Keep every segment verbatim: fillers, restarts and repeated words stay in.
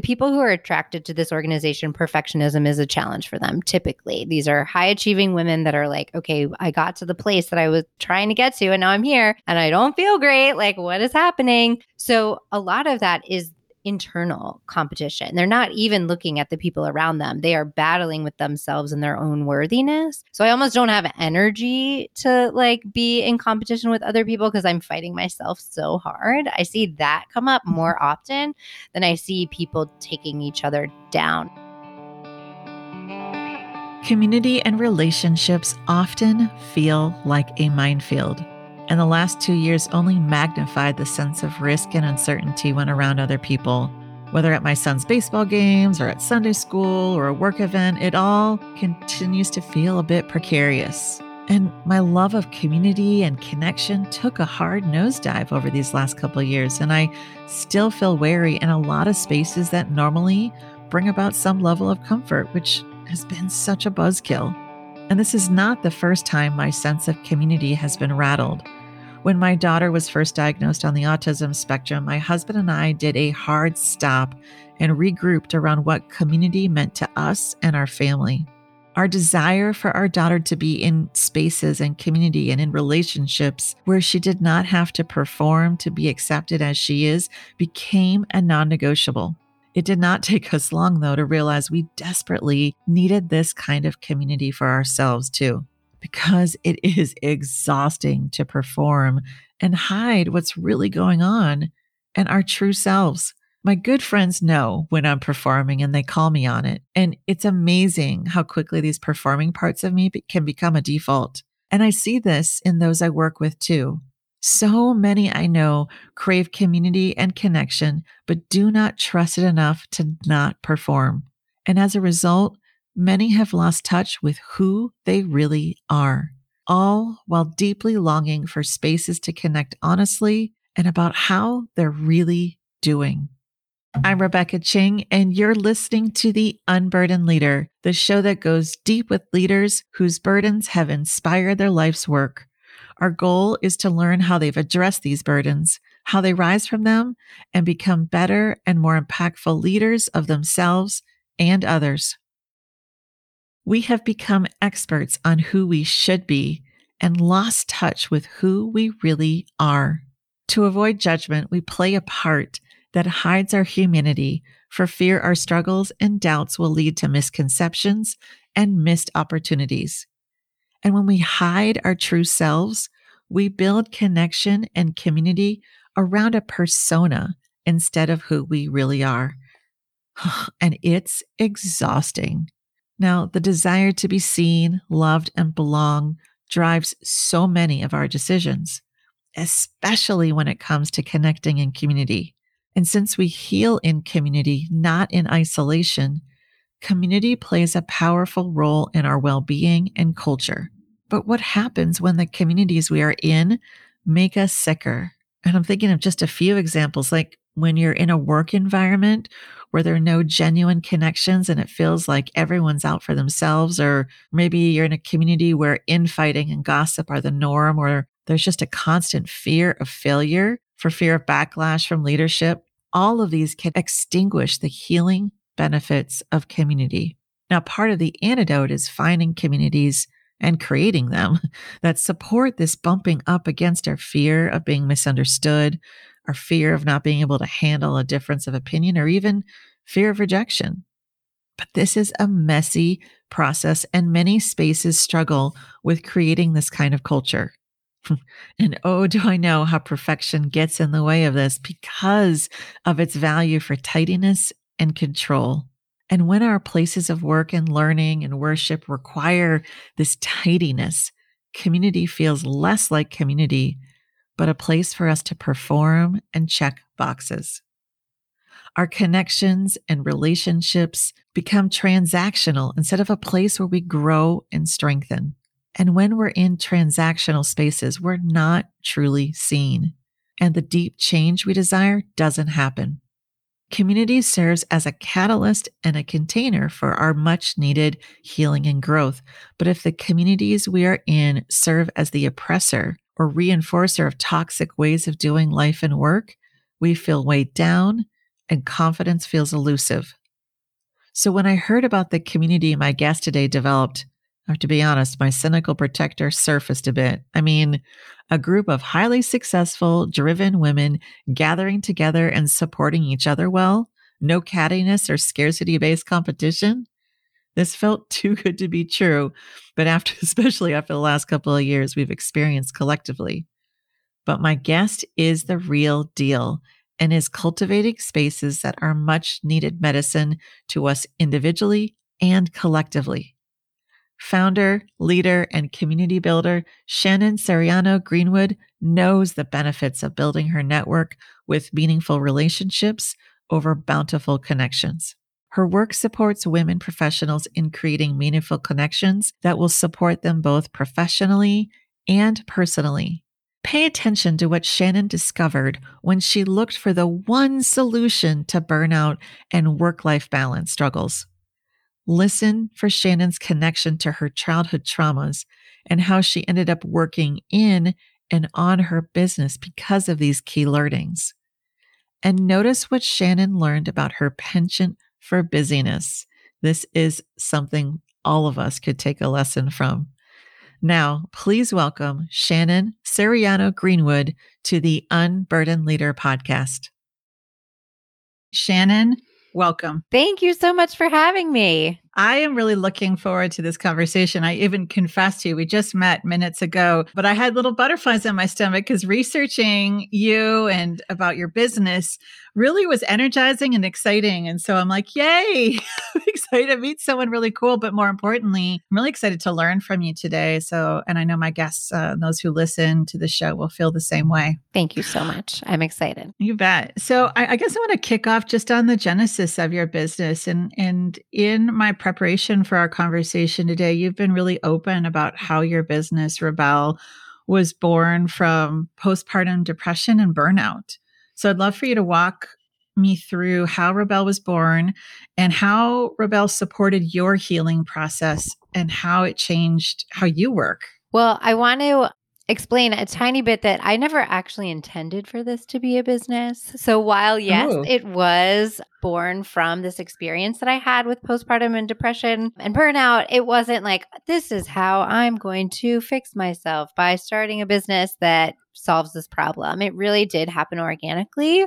the people who are attracted to this organization, perfectionism is a challenge for them. Typically, these are high achieving women that are like, okay, I got to the place that I was trying to get to and now I'm here and I don't feel great. Like, what is happening? So a lot of that is internal competition. They're not even looking at the people around them. They are battling with themselves and their own worthiness. So I almost don't have energy to like be in competition with other people because I'm fighting myself so hard. I see that come up more often than I see people taking each other down. Community and relationships often feel like a minefield. And the last two years only magnified the sense of risk and uncertainty when around other people. Whether at my son's baseball games or at Sunday school or a work event, it all continues to feel a bit precarious. And my love of community and connection took a hard nosedive over these last couple of years, and I still feel wary in a lot of spaces that normally bring about some level of comfort, which has been such a buzzkill. And this is not the first time my sense of community has been rattled. When my daughter was first diagnosed on the autism spectrum, my husband and I did a hard stop and regrouped around what community meant to us and our family. Our desire for our daughter to be in spaces and community and in relationships where she did not have to perform to be accepted as she is became a non-negotiable. It did not take us long, though, to realize we desperately needed this kind of community for ourselves, too. Because it is exhausting to perform and hide what's really going on and our true selves. My good friends know when I'm performing and they call me on it. And it's amazing how quickly these performing parts of me can become a default. And I see this in those I work with too. So many I know crave community and connection, but do not trust it enough to not perform. And as a result, many have lost touch with who they really are, all while deeply longing for spaces to connect honestly and about how they're really doing. I'm Rebecca Ching, and you're listening to The Unburdened Leader, the show that goes deep with leaders whose burdens have inspired their life's work. Our goal is to learn how they've addressed these burdens, how they rise from them, and become better and more impactful leaders of themselves and others. We have become experts on who we should be and lost touch with who we really are. To avoid judgment, we play a part that hides our humanity for fear our struggles and doubts will lead to misconceptions and missed opportunities. And when we hide our true selves, we build connection and community around a persona instead of who we really are. And it's exhausting. Now, the desire to be seen, loved, and belong drives so many of our decisions, especially when it comes to connecting in community. And since we heal in community, not in isolation, community plays a powerful role in our well-being and culture. But what happens when the communities we are in make us sicker? And I'm thinking of just a few examples, like when you're in a work environment where there are no genuine connections and it feels like everyone's out for themselves, or maybe you're in a community where infighting and gossip are the norm, or there's just a constant fear of failure for fear of backlash from leadership. All of these can extinguish the healing benefits of community. Now, part of the antidote is finding communities and creating them that support this bumping up against our fear of being misunderstood, our fear of not being able to handle a difference of opinion, or even fear of rejection. But this is a messy process, and many spaces struggle with creating this kind of culture. And oh, do I know how perfection gets in the way of this because of its value for tidiness and control. And when our places of work and learning and worship require this tidiness, community feels less like community, but a place for us to perform and check boxes. Our connections and relationships become transactional instead of a place where we grow and strengthen. And when we're in transactional spaces, we're not truly seen, and the deep change we desire doesn't happen. Community serves as a catalyst and a container for our much-needed healing and growth. But if the communities we are in serve as the oppressor or reinforcer of toxic ways of doing life and work, we feel weighed down and confidence feels elusive. So when I heard about the community my guest today developed, or to be honest, my cynical protector surfaced a bit. I mean, a group of highly successful, driven women gathering together and supporting each other well, no cattiness or scarcity-based competition. This felt too good to be true, but after, especially after the last couple of years we've experienced collectively. But my guest is the real deal and is cultivating spaces that are much needed medicine to us individually and collectively. Founder, leader, and community builder Shannon Siriano Greenwood knows the benefits of building her network with meaningful relationships over bountiful connections. Her work supports women professionals in creating meaningful connections that will support them both professionally and personally. Pay attention to what Shannon discovered when she looked for the one solution to burnout and work-life balance struggles. Listen for Shannon's connection to her childhood traumas and how she ended up working in and on her business because of these key learnings. And notice what Shannon learned about her penchant for busyness. This is something all of us could take a lesson from. Now, please welcome Shannon Siriano Greenwood to the Unburdened Leader podcast. Shannon, welcome. Thank you so much for having me. I am really looking forward to this conversation. I even confessed to you, we just met minutes ago, but I had little butterflies in my stomach because researching you and about your business really was energizing and exciting. And so I'm like, yay, I'm excited to meet someone really cool. But more importantly, I'm really excited to learn from you today. So, and I know my guests, uh, those who listen to the show will feel the same way. Thank you so much. I'm excited. You bet. So I, I guess I want to kick off just on the genesis of your business. And, and in my preparation for our conversation today, you've been really open about how your business, Rebel, was born from postpartum depression and burnout. So I'd love for you to walk me through how Rebel was born and how Rebel supported your healing process and how it changed how you work. Well, I want to explain a tiny bit that I never actually intended for this to be a business. So while, yes, Ooh. It was born from this experience that I had with postpartum and depression and burnout, it wasn't like, this is how I'm going to fix myself by starting a business that solves this problem. It really did happen organically.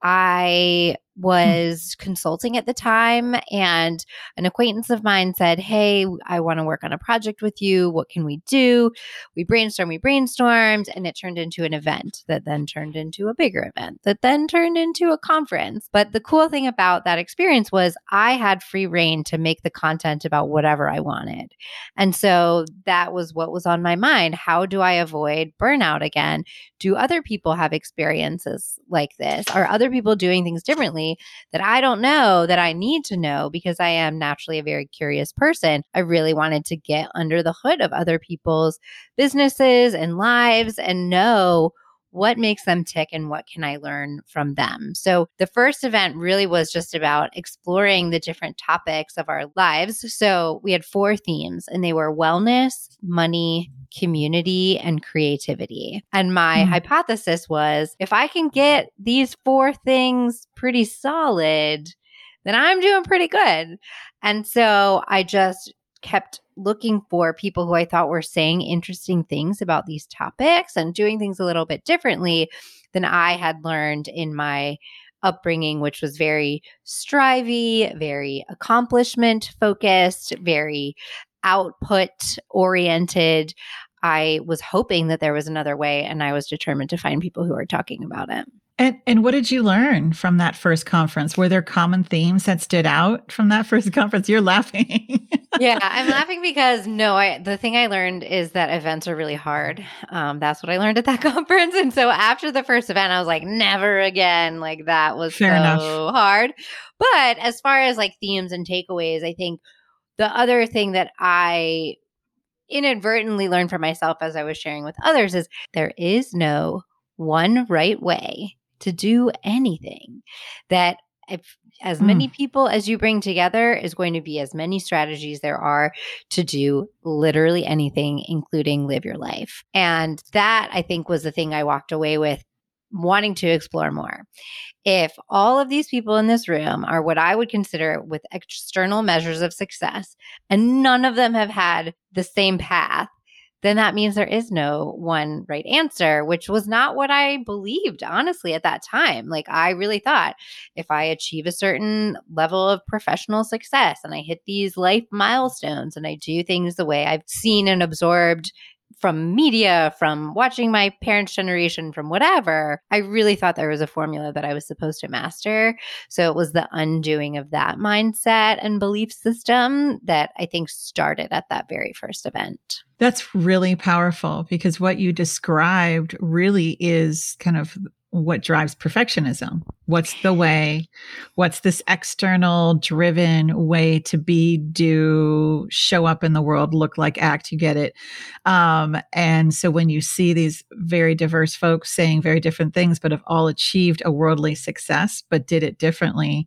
I was consulting at the time, and an acquaintance of mine said, hey, I want to work on a project with you. What can we do? We brainstormed, we brainstormed, and it turned into an event that then turned into a bigger event that then turned into a conference. But the cool thing about that experience was I had free reign to make the content about whatever I wanted. And so that was what was on my mind. How do I avoid burnout again? Do other people have experiences like this? Are other people doing things differently that I don't know, that I need to know, because I am naturally a very curious person? I really wanted to get under the hood of other people's businesses and lives and know what makes them tick and what can I learn from them. So the first event really was just about exploring the different topics of our lives. So we had four themes, and they were wellness, money, community, and creativity. And my mm. hypothesis was, if I can get these four things pretty solid, then I'm doing pretty good. And so I just kept looking for people who I thought were saying interesting things about these topics and doing things a little bit differently than I had learned in my upbringing, which was very strivey, very accomplishment focused, very output oriented. I was hoping that there was another way, and I was determined to find people who are talking about it. And and what did you learn from that first conference? Were there common themes that stood out from that first conference? You're laughing. Yeah, I'm laughing because no, I, the thing I learned is that events are really hard. Um, that's what I learned at that conference. And so after the first event, I was like, never again. Like that was Fair so enough. Hard. But as far as like themes and takeaways, I think the other thing that I inadvertently learned for myself as I was sharing with others is there is no one right way to do anything, that if, as many people as you bring together is going to be as many strategies there are to do literally anything, including live your life. And that, I think, was the thing I walked away with wanting to explore more. If all of these people in this room are what I would consider with external measures of success, and none of them have had the same path, then that means there is no one right answer, which was not what I believed, honestly, at that time. Like, I really thought if I achieve a certain level of professional success and I hit these life milestones and I do things the way I've seen and absorbed from media, from watching my parents' generation, from whatever, I really thought there was a formula that I was supposed to master. So it was the undoing of that mindset and belief system that I think started at that very first event. That's really powerful, because what you described really is kind of what drives perfectionism. What's the way? What's this external driven way to be, do, show up in the world, look like, act, you get it. Um, and so when you see these very diverse folks saying very different things, but have all achieved a worldly success, but did it differently,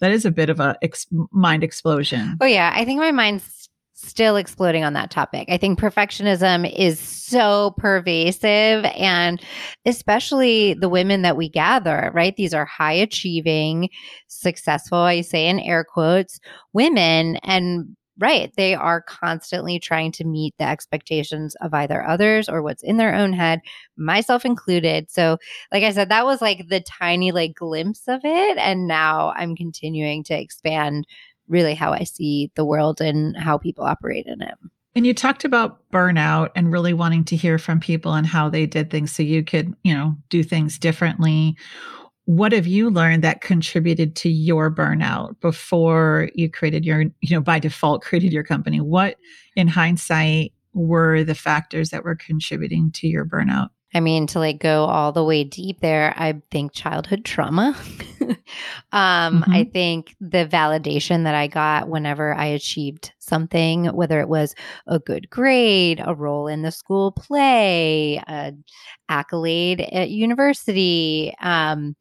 that is a bit of a ex- mind explosion. Oh yeah. I think my mind's still exploding on that topic. I think perfectionism is so pervasive, and especially the women that we gather, right? These are high achieving, successful, I say in air quotes, women. And right, they are constantly trying to meet the expectations of either others or what's in their own head, myself included. So like I said, that was like the tiny like glimpse of it. And now I'm continuing to expand really how I see the world and how people operate in it. And you talked about burnout and really wanting to hear from people and how they did things so you could, you know, do things differently. What have you learned that contributed to your burnout before you created your, you know, by default created your company? What, in hindsight, were the factors that were contributing to your burnout? I mean, to like go all the way deep there, I think childhood trauma. um, mm-hmm. I think the validation that I got whenever I achieved something, whether it was a good grade, a role in the school play, an accolade at university, um,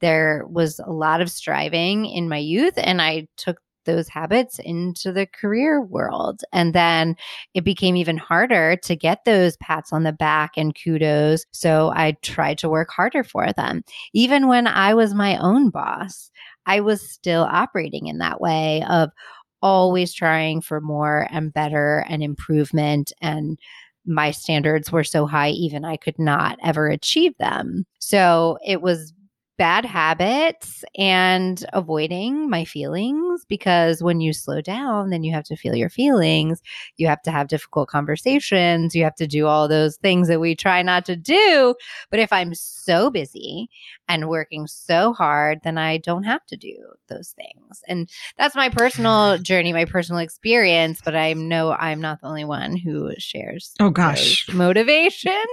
there was a lot of striving in my youth, and I took those habits into the career world. And then it became even harder to get those pats on the back and kudos. So I tried to work harder for them. Even when I was my own boss, I was still operating in that way of always trying for more and better and improvement. And my standards were so high, even I could not ever achieve them. So it was bad habits and avoiding my feelings, because when you slow down, then you have to feel your feelings. You have to have difficult conversations. You have to do all those things that we try not to do. But if I'm so busy and working so hard, then I don't have to do those things. And that's my personal journey, my personal experience, but I know I'm not the only one who shares oh gosh motivations.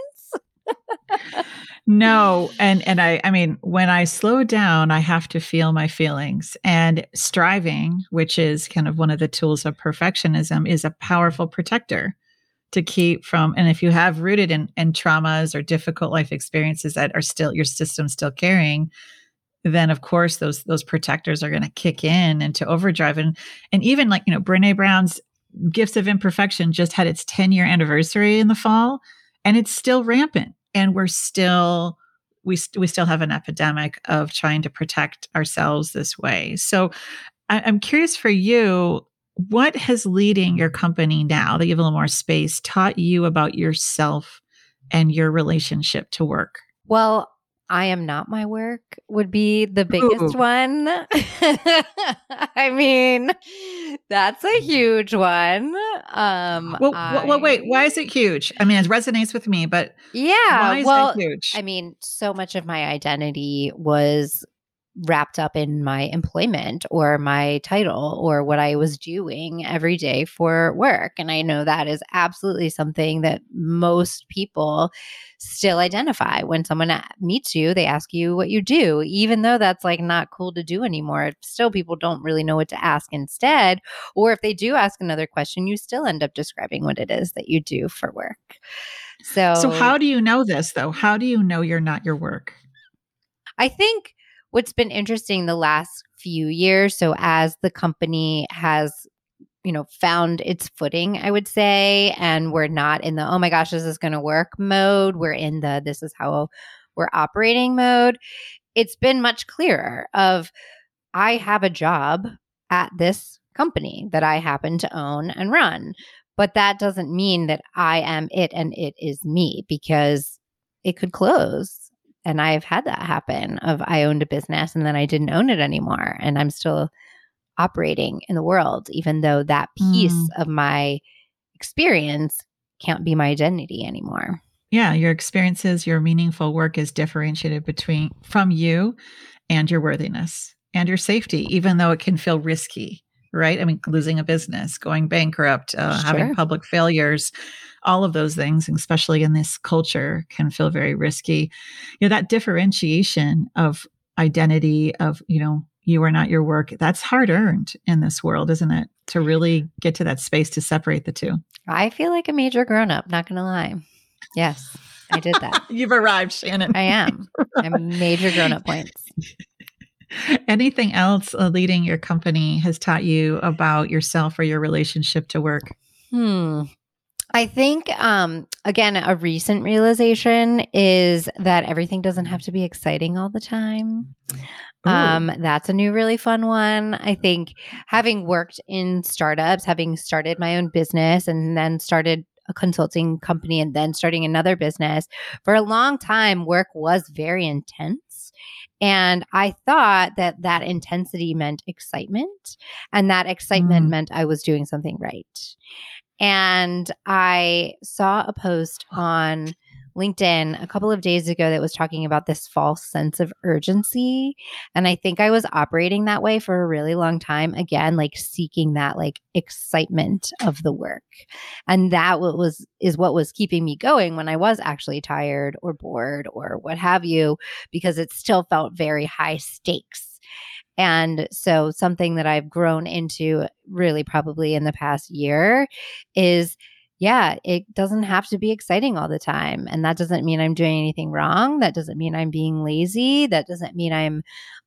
No. And, and I, I mean, when I slow down, I have to feel my feelings, and striving, which is kind of one of the tools of perfectionism, is a powerful protector to keep from. And if you have rooted in, in traumas or difficult life experiences that are still, your system's still carrying, then of course those, those protectors are going to kick in and to overdrive. And, and even like, you know, Brene Brown's Gifts of Imperfection just had its ten year anniversary in the fall, and it's still rampant. And we're still, we we still have an epidemic of trying to protect ourselves this way. So I, I'm curious for you, what has leading your company now that you have a little more space taught you about yourself and your relationship to work? Well, I am not my work would be the biggest Ooh. one. I mean, that's a huge one. Um, well, I, well, wait, why is it huge? I mean, it resonates with me, but yeah, why is well, it huge? I mean, so much of my identity was wrapped up in my employment or my title or what I was doing every day for work. And I know that is absolutely something that most people still identify. When someone meets you, they ask you what you do, even though that's like not cool to do anymore. Still, people don't really know what to ask instead. Or if they do ask another question, you still end up describing what it is that you do for work. So, so how do you know this though? How do you know you're not your work? I think what's been interesting the last few years, so as the company has, you know, found its footing, I would say, and we're not in the, oh my gosh, this is going to work mode. We're in the, this is how we're operating mode, it's been much clearer of I have a job at this company that I happen to own and run, but that doesn't mean that I am it and it is me, because it could close. And I've had that happen of I owned a business and then I didn't own it anymore. And I'm still operating in the world, even though that piece mm. of my experience can't be my identity anymore. Yeah. Your experiences, your meaningful work is differentiated between from you and your worthiness and your safety, even though it can feel risky, right? I mean, losing a business, going bankrupt, uh, sure. having public failures, all of those things, especially in this culture, can feel very risky. You know, that differentiation of identity of, you know, you are not your work, that's hard earned in this world, isn't it? To really get to that space to separate the two. I feel like a major grown-up, not going to lie. Yes, I did that. You've arrived, Shannon. I am. I'm major grown-up points. Anything else uh, leading your company has taught you about yourself or your relationship to work? Hmm. I think, um, again, a recent realization is that everything doesn't have to be exciting all the time. Um, that's a new, really fun one. I think having worked in startups, having started my own business and then started a consulting company and then starting another business, for a long time, work was very intense. And I thought that that intensity meant excitement, and that excitement mm. meant I was doing something right. And I saw a post on LinkedIn a couple of days ago that was talking about this false sense of urgency. And I think I was operating that way for a really long time, again, like seeking that like excitement of the work. And that was is what was keeping me going when I was actually tired or bored or what have you, because it still felt very high stakes. And so something that I've grown into really probably in the past year is, yeah, it doesn't have to be exciting all the time. And that doesn't mean I'm doing anything wrong. That doesn't mean I'm being lazy. That doesn't mean I'm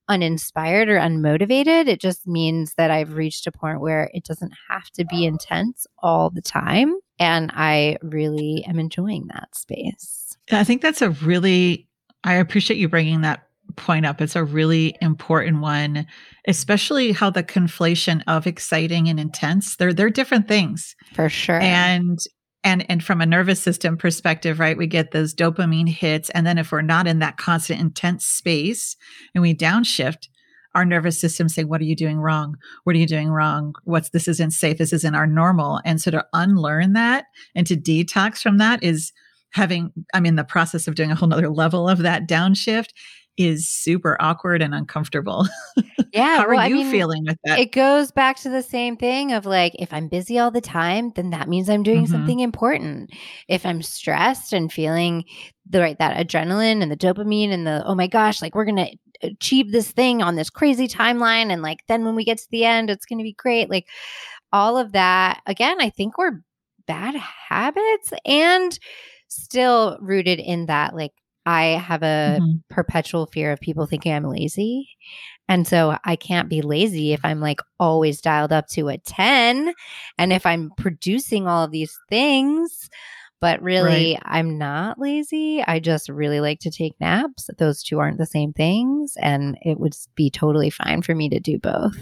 uninspired or unmotivated. It just means that I've reached a point where it doesn't have to be intense all the time. And I really am enjoying that space. I think that's a really, I appreciate you bringing that point up. It's a really important one, especially how the conflation of exciting and intense, they're they're different things. For sure. And and and from a nervous system perspective, right, we get those dopamine hits. And then if we're not in that constant intense space and we downshift, our nervous system saying, what are you doing wrong? What are you doing wrong? What's this isn't safe, this isn't our normal. And so to unlearn that and to detox from that is having, I'm in the process of doing a whole nother level of that downshift. Is super awkward and uncomfortable. Yeah. How well, are you I mean, feeling with that? It goes back to the same thing of like, if I'm busy all the time, then that means I'm doing mm-hmm. something important. If I'm stressed and feeling the right, that adrenaline and the dopamine and the, oh my gosh, like we're going to achieve this thing on this crazy timeline. And like, then when we get to the end, it's going to be great. Like all of that, again, I think we're bad habits and still rooted in that, like, I have a mm-hmm. perpetual fear of people thinking I'm lazy. And so I can't be lazy if I'm like always dialed up to a ten. And if I'm producing all of these things, but really right. I'm not lazy. I just really like to take naps. Those two aren't the same things. And it would be totally fine for me to do both.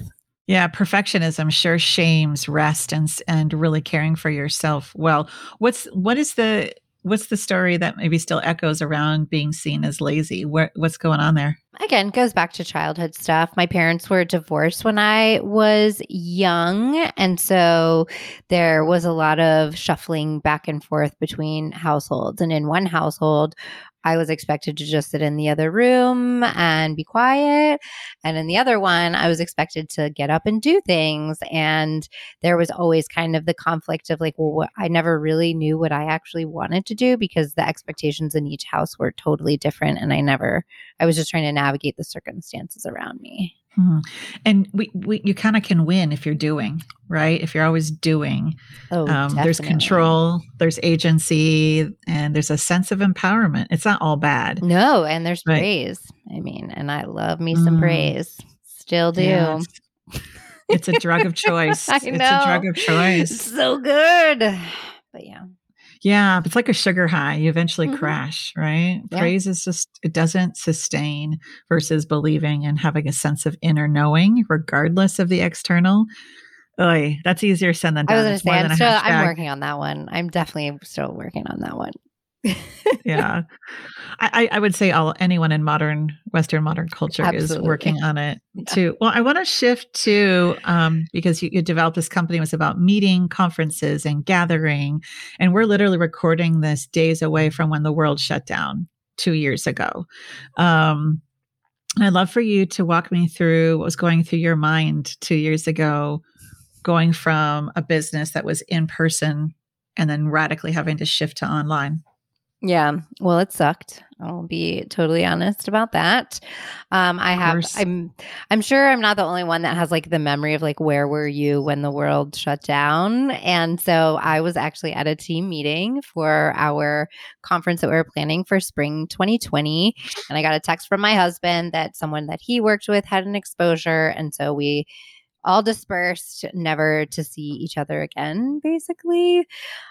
Yeah, perfectionism sure shames rest and and really caring for yourself. Well, what's what is the... What's the story that maybe still echoes around being seen as lazy? Where, what's going on there? Again, goes back to childhood stuff. My parents were divorced when I was young. And so there was a lot of shuffling back and forth between households. And in one household, I was expected to just sit in the other room and be quiet. And in the other one, I was expected to get up and do things. And there was always kind of the conflict of like, well, what, I never really knew what I actually wanted to do because the expectations in each house were totally different. And I never, I was just trying to navigate the circumstances around me. Hmm. And we, we, you kind of can win if you're doing, right? If you're always doing, oh, um, there's control, there's agency, and there's a sense of empowerment. It's not all bad. No. And there's right. praise. I mean, and I love me some mm. praise. Still do. Yeah, it's, it's a drug of choice. I know. It's a drug of choice. It's so good. But yeah. Yeah. It's like a sugar high. You eventually mm-hmm. crash, right? Yeah. Praise is just, it doesn't sustain versus believing and having a sense of inner knowing, regardless of the external. Oy, that's easier said than done. I was going to say, I'm, still, I'm working on that one. I'm definitely still working on that one. Yeah. I, I would say all anyone in modern Western modern culture Absolutely. Is working on it yeah. too. Well, I want to shift to um, because you, you developed this company. It was about meeting, conferences, and gathering. And we're literally recording this days away from when the world shut down two years ago. Um, I'd love for you to walk me through what was going through your mind two years ago, going from a business that was in person and then radically having to shift to online. Yeah. Well, it sucked. I'll be totally honest about that. Um, I have, I'm, I'm sure I'm not the only one that has like the memory of like, where were you when the world shut down? And so I was actually at a team meeting for our conference that we were planning for spring twenty twenty. And I got a text from my husband that someone that he worked with had an exposure. And so we all dispersed, never to see each other again, basically.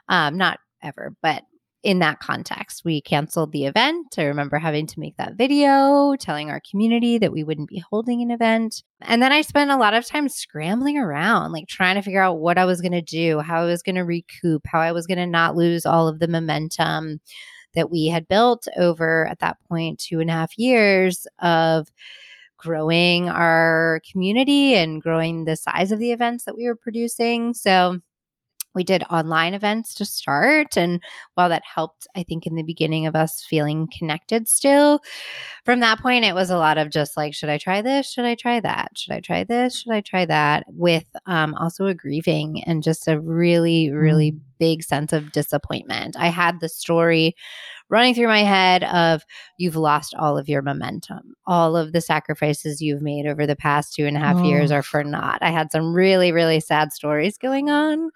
Um, not ever, but in that context, we canceled the event. I remember having to make that video, telling our community that we wouldn't be holding an event. And then I spent a lot of time scrambling around, like trying to figure out what I was going to do, how I was going to recoup, how I was going to not lose all of the momentum that we had built over, at that point, two and a half years of growing our community and growing the size of the events that we were producing. So we did online events to start. And while that helped, I think, in the beginning of us feeling connected still, from that point, it was a lot of just like, should I try this? Should I try that? Should I try this? Should I try that? With um, also a grieving and just a really, really big sense of disappointment. I had the story running through my head of, you've lost all of your momentum. All of the sacrifices you've made over the past two and a half oh. years are for naught. I had some really, really sad stories going on.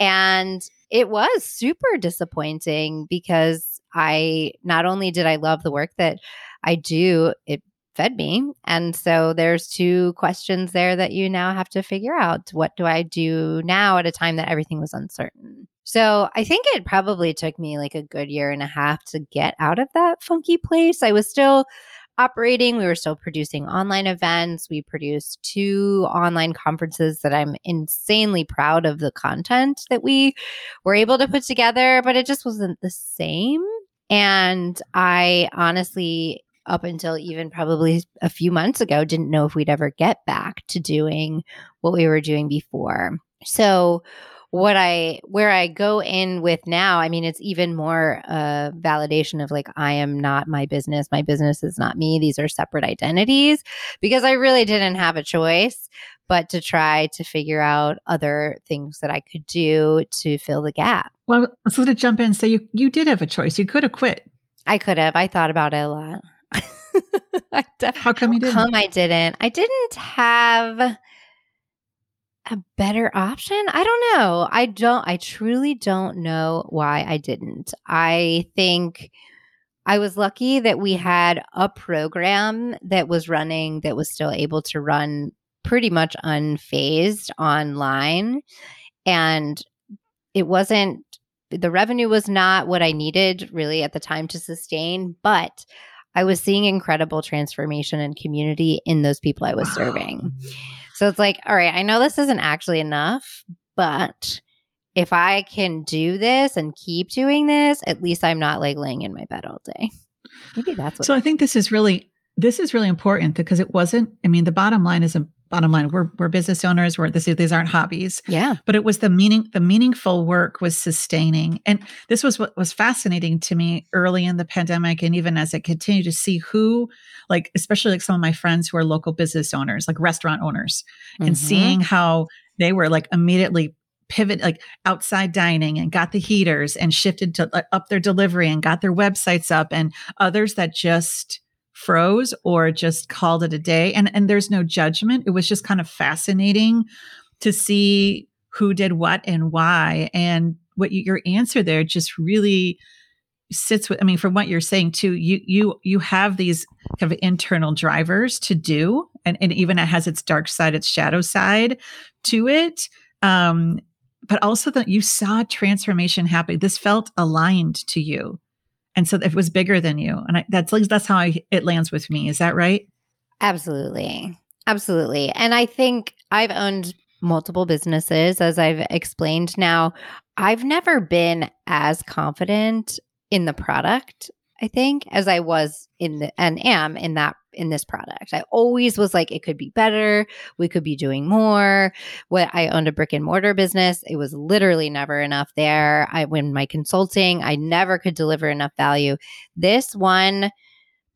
And it was super disappointing because I not only did I love the work that I do, it fed me. And so there's two questions there that you now have to figure out. What do I do now at a time that everything was uncertain? So I think it probably took me like a good year and a half to get out of that funky place. I was still operating. We were still producing online events. We produced two online conferences that I'm insanely proud of the content that we were able to put together, but it just wasn't the same. And I honestly, up until even probably a few months ago, didn't know if we'd ever get back to doing what we were doing before. So what I, where I go in with now, I mean, it's even more a uh, validation of like, I am not my business. My business is not me. These are separate identities, because I really didn't have a choice but to try to figure out other things that I could do to fill the gap. Well, let's sort of jump in. So you, you did have a choice. You could have quit. I could have. I thought about it a lot. I def- How come you didn't? How come I didn't? I didn't have a better option? I don't know. I don't, I truly don't know why I didn't. I think I was lucky that we had a program that was running, that was still able to run pretty much unfazed online. And it wasn't, the revenue was not what I needed really at the time to sustain, but I was seeing incredible transformation and community in those people I was serving. So it's like, all right, I know this isn't actually enough, but if I can do this and keep doing this, at least I'm not like laying in my bed all day. Maybe that's what. So I think this is really, this is really important, because it wasn't, I mean, the bottom line is a bottom line. We're, we're business owners. We're, this, these aren't hobbies. Yeah. But it was the meaning, the meaningful work was sustaining. And this was what was fascinating to me early in the pandemic. And even as it continued to see who, like, especially like some of my friends who are local business owners, like restaurant owners, mm-hmm. and seeing how they were like immediately pivot, like outside dining, and got the heaters and shifted to like, up their delivery and got their websites up, and others that just froze or just called it a day. And and there's no judgment. It was just kind of fascinating to see who did what and why. And what you, your answer there just really sits with, I mean, from what you're saying too, you you you have these kind of internal drivers to do, and, and even it has its dark side, its shadow side to it. Um, but also that you saw transformation happening. This felt aligned to you. And so it was bigger than you. And I, that's like, that's how I, it lands with me. Is that right? Absolutely. Absolutely. And I think I've owned multiple businesses, as I've explained now. I've never been as confident in the product, I think, as I was in the, and am in that, in this product. I always was like, it could be better. We could be doing more. When I owned a brick and mortar business, it was literally never enough there. I, when my consulting, I never could deliver enough value. This one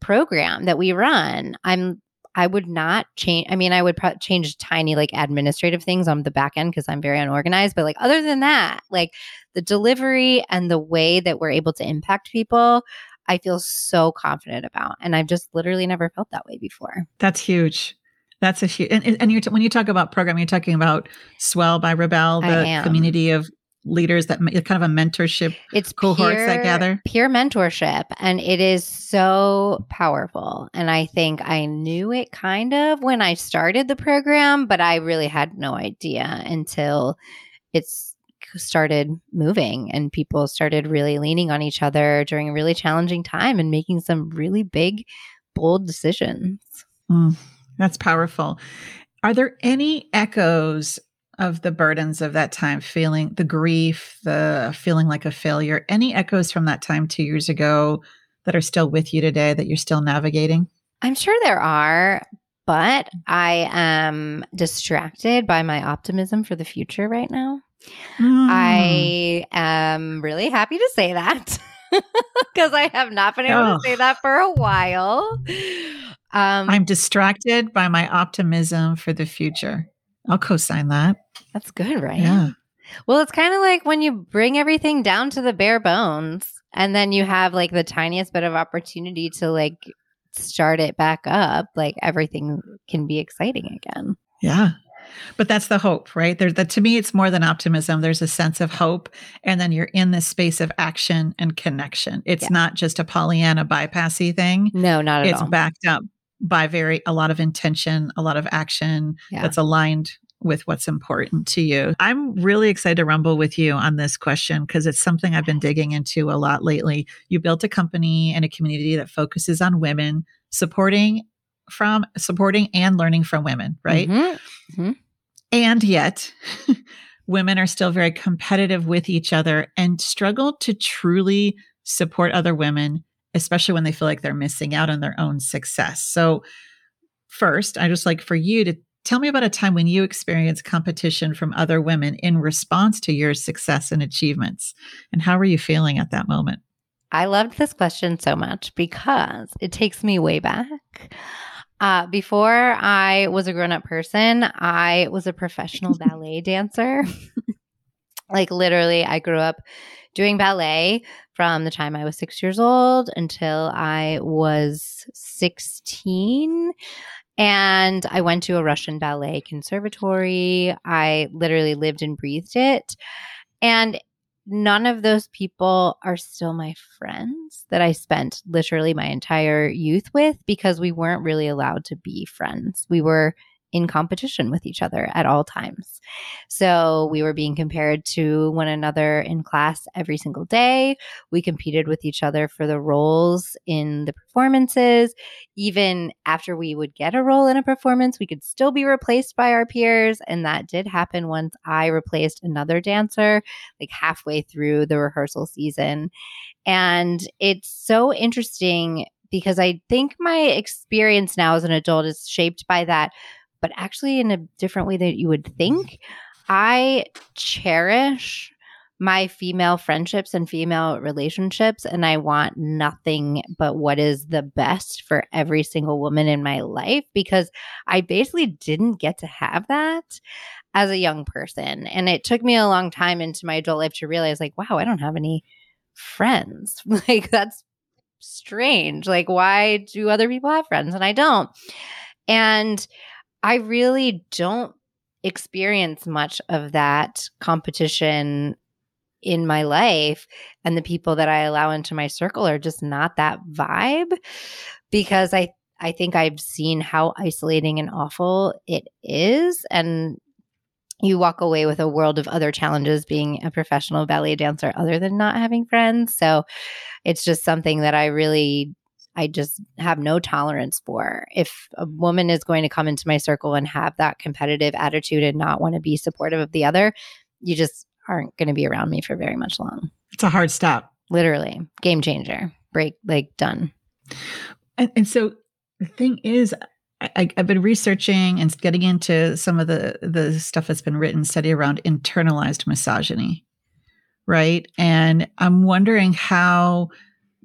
program that we run, I'm, I would not change. I mean, I would pro- change tiny like administrative things on the back end because I'm very unorganized. But like other than that, like the delivery and the way that we're able to impact people, I feel so confident about. And I've just literally never felt that way before. That's huge. That's a huge. And, and you're t- when you talk about program, you're talking about Swell by Rebel, the community of leaders that kind of a mentorship it's cohorts peer, that gather. Peer mentorship. And it is so powerful. And I think I knew it kind of when I started the program, but I really had no idea until it's started moving and people started really leaning on each other during a really challenging time and making some really big, bold decisions. Mm, that's powerful. Are there any echoes of the burdens of that time, feeling the grief, the feeling like a failure, any echoes from that time two years ago that are still with you today that you're still navigating? I'm sure there are, but I am distracted by my optimism for the future right now. Mm. I am really happy to say that because I have not been able oh. to say that for a while. Um, I'm distracted by my optimism for the future. I'll co-sign that. That's good, right? Yeah. Well, it's kind of like when you bring everything down to the bare bones and then you have like the tiniest bit of opportunity to like start it back up, like everything can be exciting again. Yeah. But that's the hope, right? There, that to me, it's more than optimism. There's a sense of hope. And then you're in this space of action and connection. It's yeah. not just a Pollyanna bypassy thing. No, not at it's all. It's backed up by very, a lot of intention, a lot of action yeah. that's aligned with what's important to you. I'm really excited to rumble with you on this question because it's something I've been digging into a lot lately. You built a company and a community that focuses on women supporting from supporting and learning from women, right? Mm-hmm. Mm-hmm. And yet women are still very competitive with each other and struggle to truly support other women, especially when they feel like they're missing out on their own success. So first, I just like for you to tell me about a time when you experienced competition from other women in response to your success and achievements. And how were you feeling at that moment? I loved this question so much because it takes me way back. Uh, before I was a grown-up person, I was a professional ballet dancer. Like literally, I grew up doing ballet from the time I was six years old until I was sixteen. And I went to a Russian ballet conservatory. I literally lived and breathed it. And none of those people are still my friends that I spent literally my entire youth with because we weren't really allowed to be friends. We were in competition with each other at all times. So we were being compared to one another in class every single day. We competed with each other for the roles in the performances. Even after we would get a role in a performance, we could still be replaced by our peers. And that did happen once I replaced another dancer like halfway through the rehearsal season. And it's so interesting because I think my experience now as an adult is shaped by that, but actually in a different way that you would think. I cherish my female friendships and female relationships, and I want nothing but what is the best for every single woman in my life because I basically didn't get to have that as a young person. And it took me a long time into my adult life to realize like, wow, I don't have any friends. Like that's strange. Like why do other people have friends and I don't? And I really don't experience much of that competition in my life. And the people that I allow into my circle are just not that vibe because I, I think I've seen how isolating and awful it is. And you walk away with a world of other challenges being a professional ballet dancer other than not having friends. So it's just something that I really, I just have no tolerance for. If a woman is going to come into my circle and have that competitive attitude and not want to be supportive of the other, you just aren't going to be around me for very much long. It's a hard stop. Literally. Game changer. Break, like, done. And, and so the thing is, I, I've been researching and getting into some of the, the stuff that's been written, study around internalized misogyny, right? And I'm wondering how,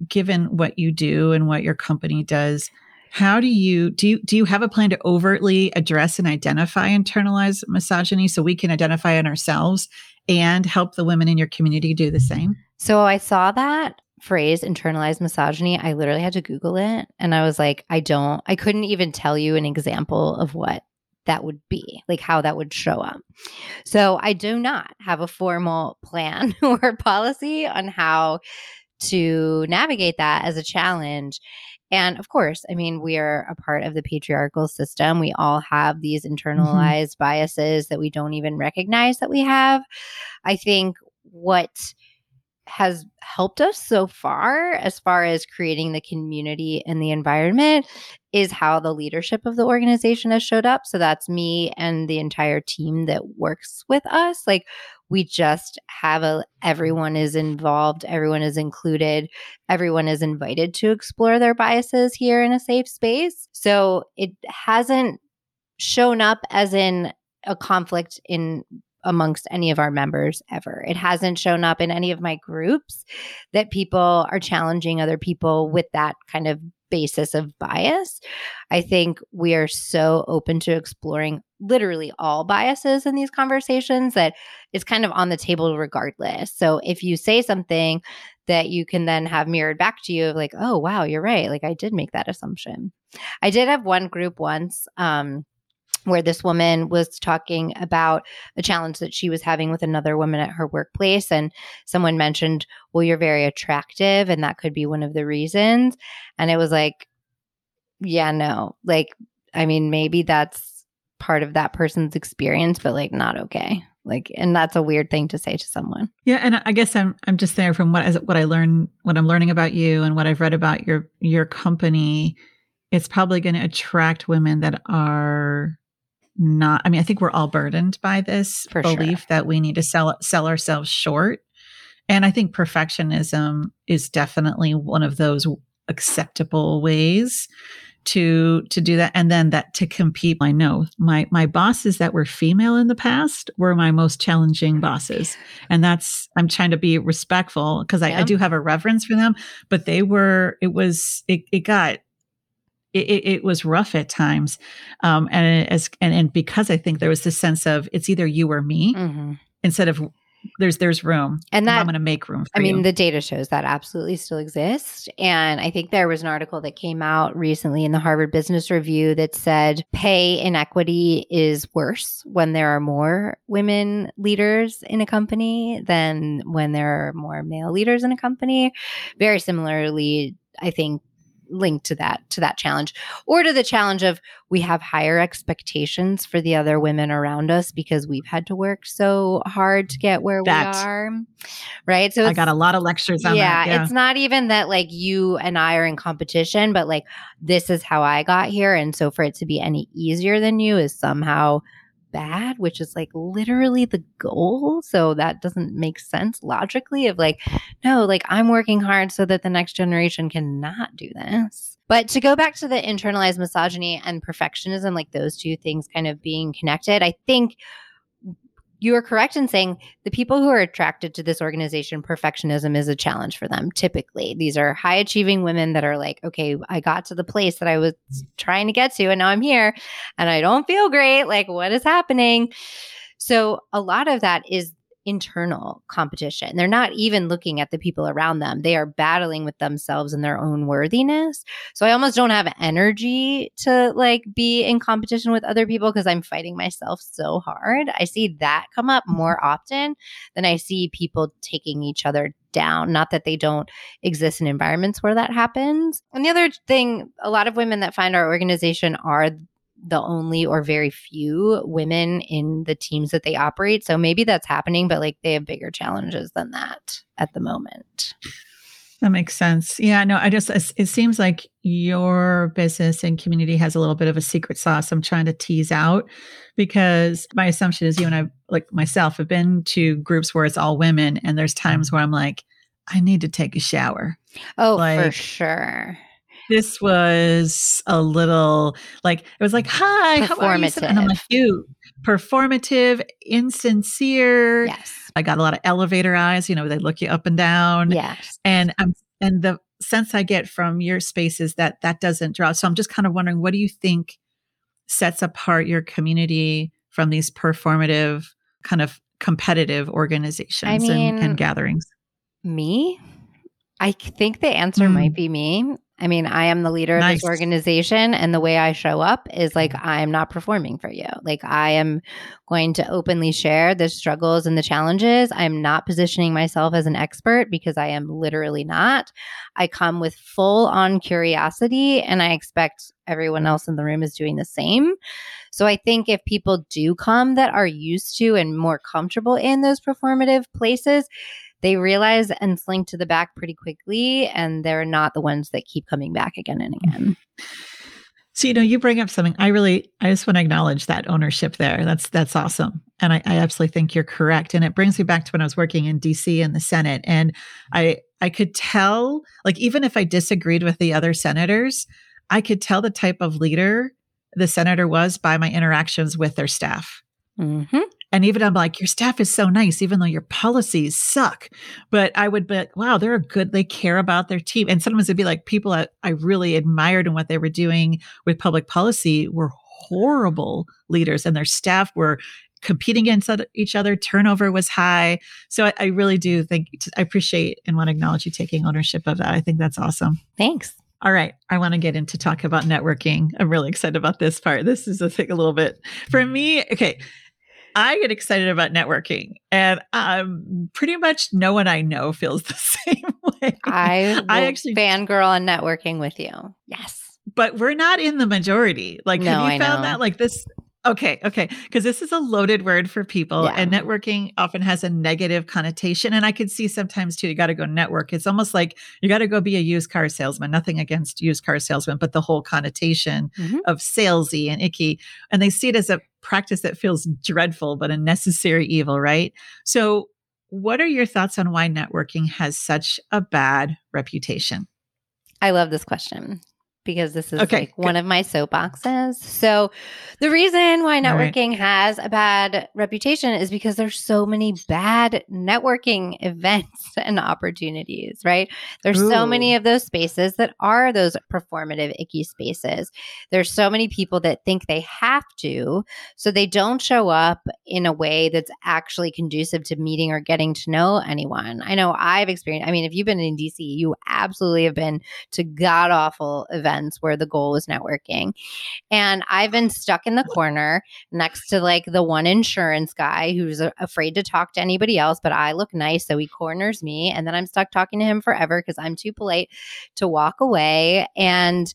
given what you do and what your company does, how do you, do you, do you have a plan to overtly address and identify internalized misogyny so we can identify in ourselves and help the women in your community do the same? So I saw that phrase, internalized misogyny. I literally had to Google it. And I was like, I don't, I couldn't even tell you an example of what that would be, like how that would show up. So I do not have a formal plan or policy on how to navigate that as a challenge. And of course, I mean, we are a part of the patriarchal system. We all have these internalized mm-hmm. biases that we don't even recognize that we have. I think what has helped us so far, as far as creating the community and the environment, is how the leadership of the organization has showed up. So that's me and the entire team that works with us. Like, we just have a, everyone is involved, everyone is included, everyone is invited to explore their biases here in a safe space. So it hasn't shown up as in a conflict in amongst any of our members ever. It hasn't shown up in any of my groups that people are challenging other people with that kind of basis of bias. I think we are so open to exploring literally all biases in these conversations that it's kind of on the table regardless. So if you say something that you can then have mirrored back to you of like, oh, wow, you're right. Like, I did make that assumption. I did have one group once, um, where this woman was talking about a challenge that she was having with another woman at her workplace. And someone mentioned, well, you're very attractive and that could be one of the reasons. And it was like, yeah, no. Like, I mean, maybe that's part of that person's experience, but like, not okay. Like, and that's a weird thing to say to someone. Yeah. And I guess I'm I'm just there from what, as what I learned, what I'm learning about you and what I've read about your your company, it's probably going to attract women that are not, I mean, I think we're all burdened by this For belief sure. that we need to sell sell ourselves short. And I think perfectionism is definitely one of those acceptable ways to to do that. And then that to compete. I know my my bosses that were female in the past were my most challenging bosses. And that's, I'm trying to be respectful because I, yeah. I do have a reverence for them, but they were, it was, it, it got It, it, it was rough at times. Um, and as, and, and because I think there was this sense of it's either you or me mm-hmm. instead of there's, there's room and that, I'm going to make room. For I mean, you. The data shows that absolutely still exists. And I think there was an article that came out recently in the Harvard Business Review that said pay inequity is worse when there are more women leaders in a company than when there are more male leaders in a company. Very similarly, I think, linked to that, to that challenge, or to the challenge of we have higher expectations for the other women around us because we've had to work so hard to get where that. we are. Right. So I got a lot of lectures on yeah, that. Yeah. It's not even that like you and I are in competition, but like this is how I got here. And so for it to be any easier than you is somehow bad, which is like literally the goal. So that doesn't make sense logically of like, no, like I'm working hard so that the next generation cannot do this. But to go back to the internalized misogyny and perfectionism, like those two things kind of being connected, I think you are correct in saying the people who are attracted to this organization, perfectionism is a challenge for them. Typically, these are high achieving women that are like, okay, I got to the place that I was trying to get to and now I'm here and I don't feel great. Like, what is happening? So a lot of that is internal competition. They're not even looking at the people around them. They are battling with themselves and their own worthiness. So I almost don't have energy to like be in competition with other people because I'm fighting myself so hard. I see that come up more often than I see people taking each other down. Not that they don't exist in environments where that happens. And the other thing, a lot of women that find our organization are the only or very few women in the teams that they operate. So maybe that's happening, but like they have bigger challenges than that at the moment. That makes sense. Yeah, no, I just, it seems like your business and community has a little bit of a secret sauce I'm trying to tease out, because my assumption is you and I, like myself, have been to groups where it's all women, and there's times where I'm like, I need to take a shower. Oh, like, for sure. This was a little like, it was like, hi, how are you? And I'm like, you performative, insincere. Yes. I got a lot of elevator eyes, you know, they look you up and down. Yes. And I'm, and the sense I get from your space is that that doesn't draw. So I'm just kind of wondering, what do you think sets apart your community from these performative kind of competitive organizations I mean, and, and gatherings? Me? I think the answer mm. might be me. I mean, I am the leader nice. of this organization, and the way I show up is like, I am not performing for you. Like, I am going to openly share the struggles and the challenges. I'm not positioning myself as an expert, because I am literally not. I come with full on curiosity, and I expect everyone else in the room is doing the same. So I think if people do come that are used to and more comfortable in those performative places, they realize and slink to the back pretty quickly, and they're not the ones that keep coming back again and again. So, you know, you bring up something. I really, I just want to acknowledge that ownership there. That's, that's awesome. And I, I absolutely think you're correct. And it brings me back to when I was working in D C in the Senate. And I, I could tell, like, even if I disagreed with the other senators, I could tell the type of leader the senator was by my interactions with their staff. Mm-hmm. And even I'm like, your staff is so nice, even though your policies suck. But I would be like, wow, they're good. They care about their team. And sometimes it'd be like people I, I really admired and what they were doing with public policy were horrible leaders, and their staff were competing against each other. Turnover was high. So I, I really do think, I appreciate and want to acknowledge you taking ownership of that. I think that's awesome. Thanks. All right. I want to get into talk about networking. I'm really excited about this part. This is a thing a little bit for me. Okay. I get excited about networking, and um, pretty much no one I know feels the same way. I, I actually fangirl on networking with you. Yes. But we're not in the majority. Like, no, have you I found know. that? Like this. Okay. Okay. Because this is a loaded word for people, yeah. and networking often has a negative connotation. And I could see sometimes too, you got to go network. It's almost like you got to go be a used car salesman, nothing against used car salesmen, but the whole connotation mm-hmm. of salesy and icky. And they see it as a practice that feels dreadful, but a necessary evil, right? So what are your thoughts on why networking has such a bad reputation? I love this question, because this is okay, like one good. of my soapboxes. So the reason why networking right. has a bad reputation is because there's so many bad networking events and opportunities, right? There's Ooh. so many of those spaces that are those performative, icky spaces. There's so many people that think they have to, so they don't show up in a way that's actually conducive to meeting or getting to know anyone. I know I've experienced, I mean, if you've been in D C, you absolutely have been to god-awful events where the goal was networking. And I've been stuck in the corner next to like the one insurance guy who's a- afraid to talk to anybody else, but I look nice, so he corners me. And then I'm stuck talking to him forever because I'm too polite to walk away. And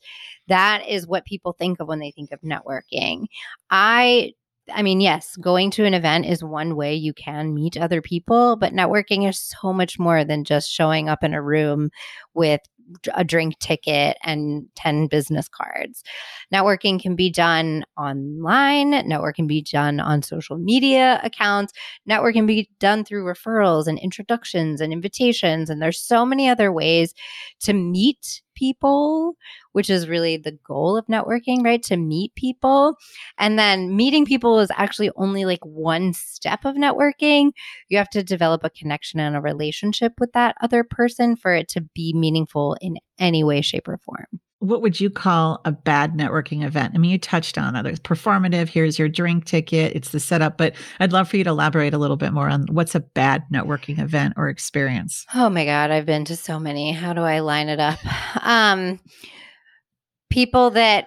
that is what people think of when they think of networking. I I mean, yes, going to an event is one way you can meet other people, but networking is so much more than just showing up in a room with a drink ticket and ten business cards. Networking can be done online. Networking can be done on social media accounts. Networking can be done through referrals and introductions and invitations. And there's so many other ways to meet people, which is really the goal of networking, right? To meet people. And then meeting people is actually only like one step of networking. You have to develop a connection and a relationship with that other person for it to be meaningful in any way, shape, or form. What would you call a bad networking event? I mean, you touched on others. Performative, here's your drink ticket, it's the setup, but I'd love for you to elaborate a little bit more on what's a bad networking event or experience. Oh my God, I've been to so many. How do I line it up? Um, people that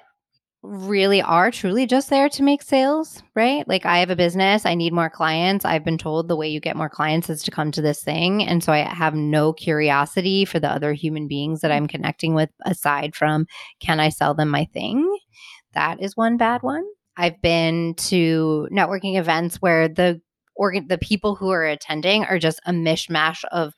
really are truly just there to make sales, right? Like, I have a business, I need more clients. I've been told the way you get more clients is to come to this thing. And so I have no curiosity for the other human beings that I'm connecting with aside from, can I sell them my thing? That is one bad one. I've been to networking events where the organ- the people who are attending are just a mishmash of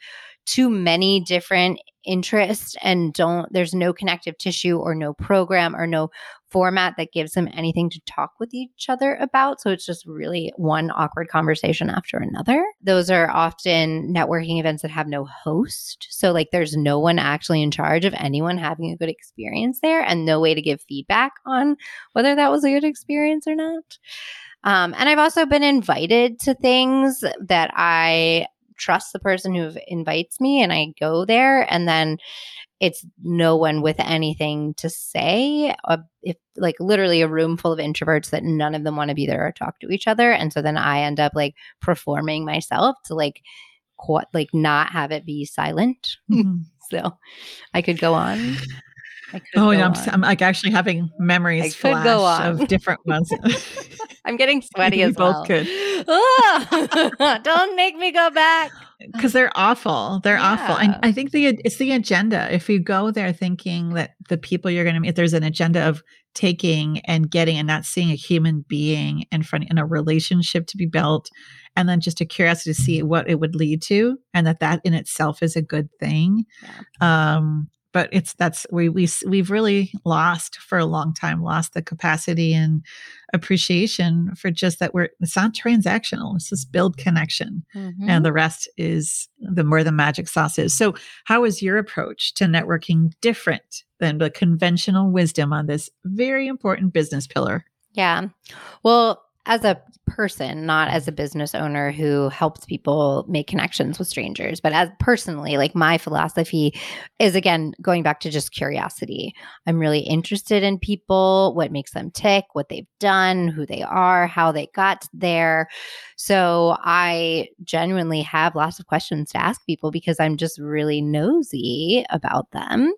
too many different interests and don't there's no connective tissue or no program or no format that gives them anything to talk with each other about. So it's just really one awkward conversation after another. Those are often networking events that have no host. So like there's no one actually in charge of anyone having a good experience there and no way to give feedback on whether that was a good experience or not. Um, and I've also been invited to things that I trust the person who invites me, and I go there, and then it's no one with anything to say. Uh, if like literally a room full of introverts that none of them want to be there or talk to each other, and so then I end up like performing myself to like co- like not have it be silent. Mm-hmm. So I could go on. I could oh, go and I'm, on. I'm like actually having memories flash go on. of different ones. I'm getting sweaty we as both well. Could. Oh, don't make me go back. Because they're awful. They're yeah. awful. And I think the it's the agenda. If you go there thinking that the people you're going to meet, there's an agenda of taking and getting and not seeing a human being in front and a relationship to be built, and then just a curiosity to see what it would lead to, and that that in itself is a good thing. Yeah. Um, but it's that's we we we've really lost for a long time lost the capacity and appreciation for just that we're it's not transactional. It's just build connection, mm-hmm. and the rest is the where the magic sauce is. So, how is your approach to networking different than the conventional wisdom on this very important business pillar? Yeah, well, as a person, not as a business owner who helps people make connections with strangers, but as personally, like my philosophy is, again, going back to just curiosity. I'm really interested in people, what makes them tick, what they've done, who they are, how they got there. So I genuinely have lots of questions to ask people because I'm just really nosy about them.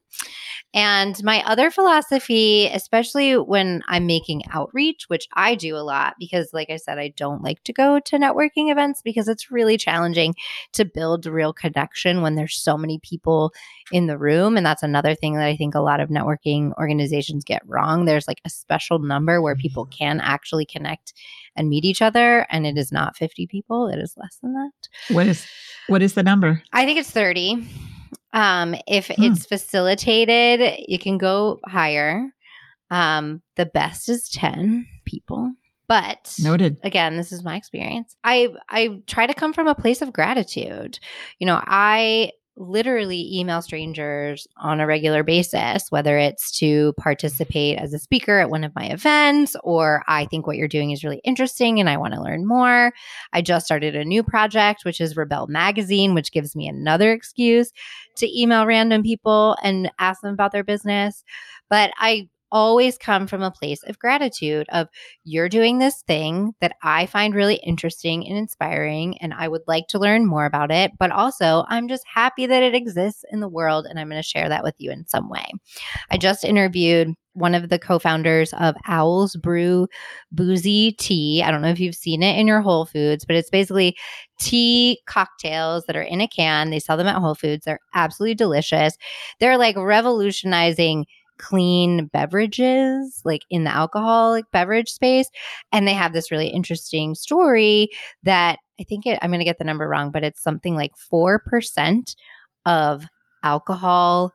And my other philosophy, especially when I'm making outreach, which I do a lot because, like I said, I don't like to go to networking events because it's really challenging to build real connection when there's so many people in the room. And that's another thing that I think a lot of networking organizations get wrong. There's like a special number where people can actually connect and meet each other, and it is not fifty people. It is less than that. What is what is the number? I think it's thirty. Um, if hmm. it's facilitated, you can go higher. Um, the best is ten people, but noted. Again, this is my experience. I, I try to come from a place of gratitude. You know, I literally email strangers on a regular basis, whether it's to participate as a speaker at one of my events, or I think what you're doing is really interesting and I want to learn more. I just started a new project, which is Rebel Magazine, which gives me another excuse to email random people and ask them about their business. But I always come from a place of gratitude of you're doing this thing that I find really interesting and inspiring, and I would like to learn more about it. But also, I'm just happy that it exists in the world, and I'm going to share that with you in some way. I just interviewed one of the co-founders of Owl's Brew Boozy Tea. I don't know if you've seen it in your Whole Foods, but it's basically tea cocktails that are in a can. They sell them at Whole Foods. They're absolutely delicious. They're like revolutionizing clean beverages, like in the alcoholic beverage space. And they have this really interesting story that I think it, I'm going to get the number wrong, but it's something like four percent of alcohol,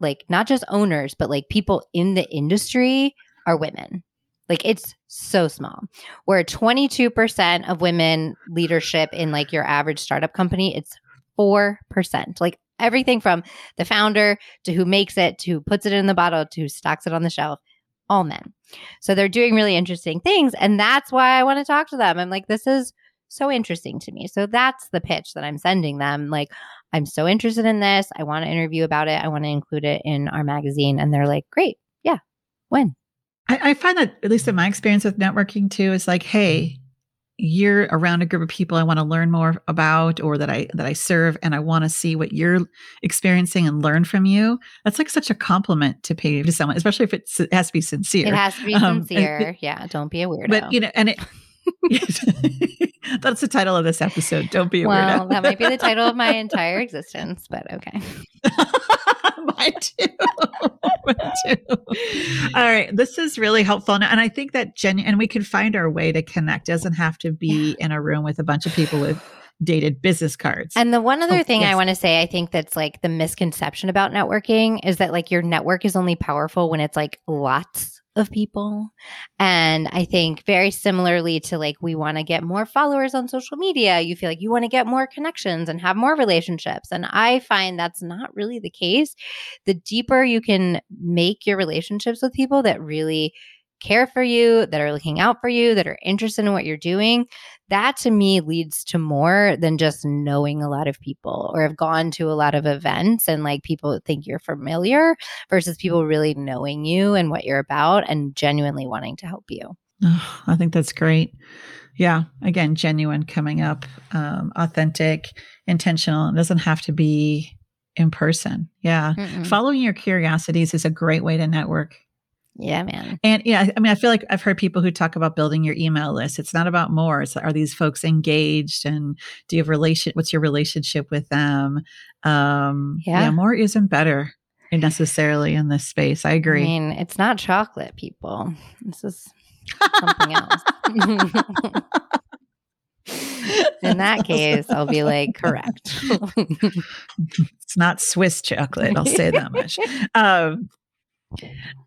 like not just owners, but like people in the industry are women. Like it's so small. Where twenty-two percent of women leadership in like your average startup company, it's four percent. Like everything from the founder to who makes it, to who puts it in the bottle, to who stocks it on the shelf, all men. So they're doing really interesting things. And that's why I want to talk to them. I'm like, this is so interesting to me. So that's the pitch that I'm sending them. Like, I'm so interested in this. I want to interview about it. I want to include it in our magazine. And they're like, great. Yeah. When? I, I find that, at least in my experience with networking too, is like, hey, you're around a group of people I want to learn more about, or that I that I serve, and I want to see what you're experiencing and learn from you. That's like such a compliment to pay to someone, especially if it's, it has to be sincere. It has to be um, sincere. It, yeah, don't be a weirdo. But you know, and it that's the title of this episode. Don't be a well, weirdo. Well, that might be the title of my entire existence, but okay. Mine too. one too. All right. This is really helpful. And I think that gen- and we can find our way to connect. It doesn't have to be yeah. in a room with a bunch of people with dated business cards. And the one other oh, thing yes. I want to say, I think that's like the misconception about networking is that like your network is only powerful when it's like lots of people. And I think very similarly to like, we want to get more followers on social media. You feel like you want to get more connections and have more relationships. And I find that's not really the case. The deeper you can make your relationships with people that really care for you, that are looking out for you, that are interested in what you're doing, that to me leads to more than just knowing a lot of people or have gone to a lot of events and like people think you're familiar versus people really knowing you and what you're about and genuinely wanting to help you. Oh, I think that's great. Yeah. Again, genuine coming up, um, authentic, intentional. It doesn't have to be in person. Yeah. Mm-mm. Following your curiosities is a great way to network. Yeah, man. And yeah, I mean, I feel like I've heard people who talk about building your email list. It's not about more. It's are these folks engaged and do you have relation? What's your relationship with them? Um, yeah. yeah, more isn't better necessarily in this space. I agree. I mean, it's not chocolate, people. This is something else. In that case, I'll be like, correct. It's not Swiss chocolate. I'll say that much. Um,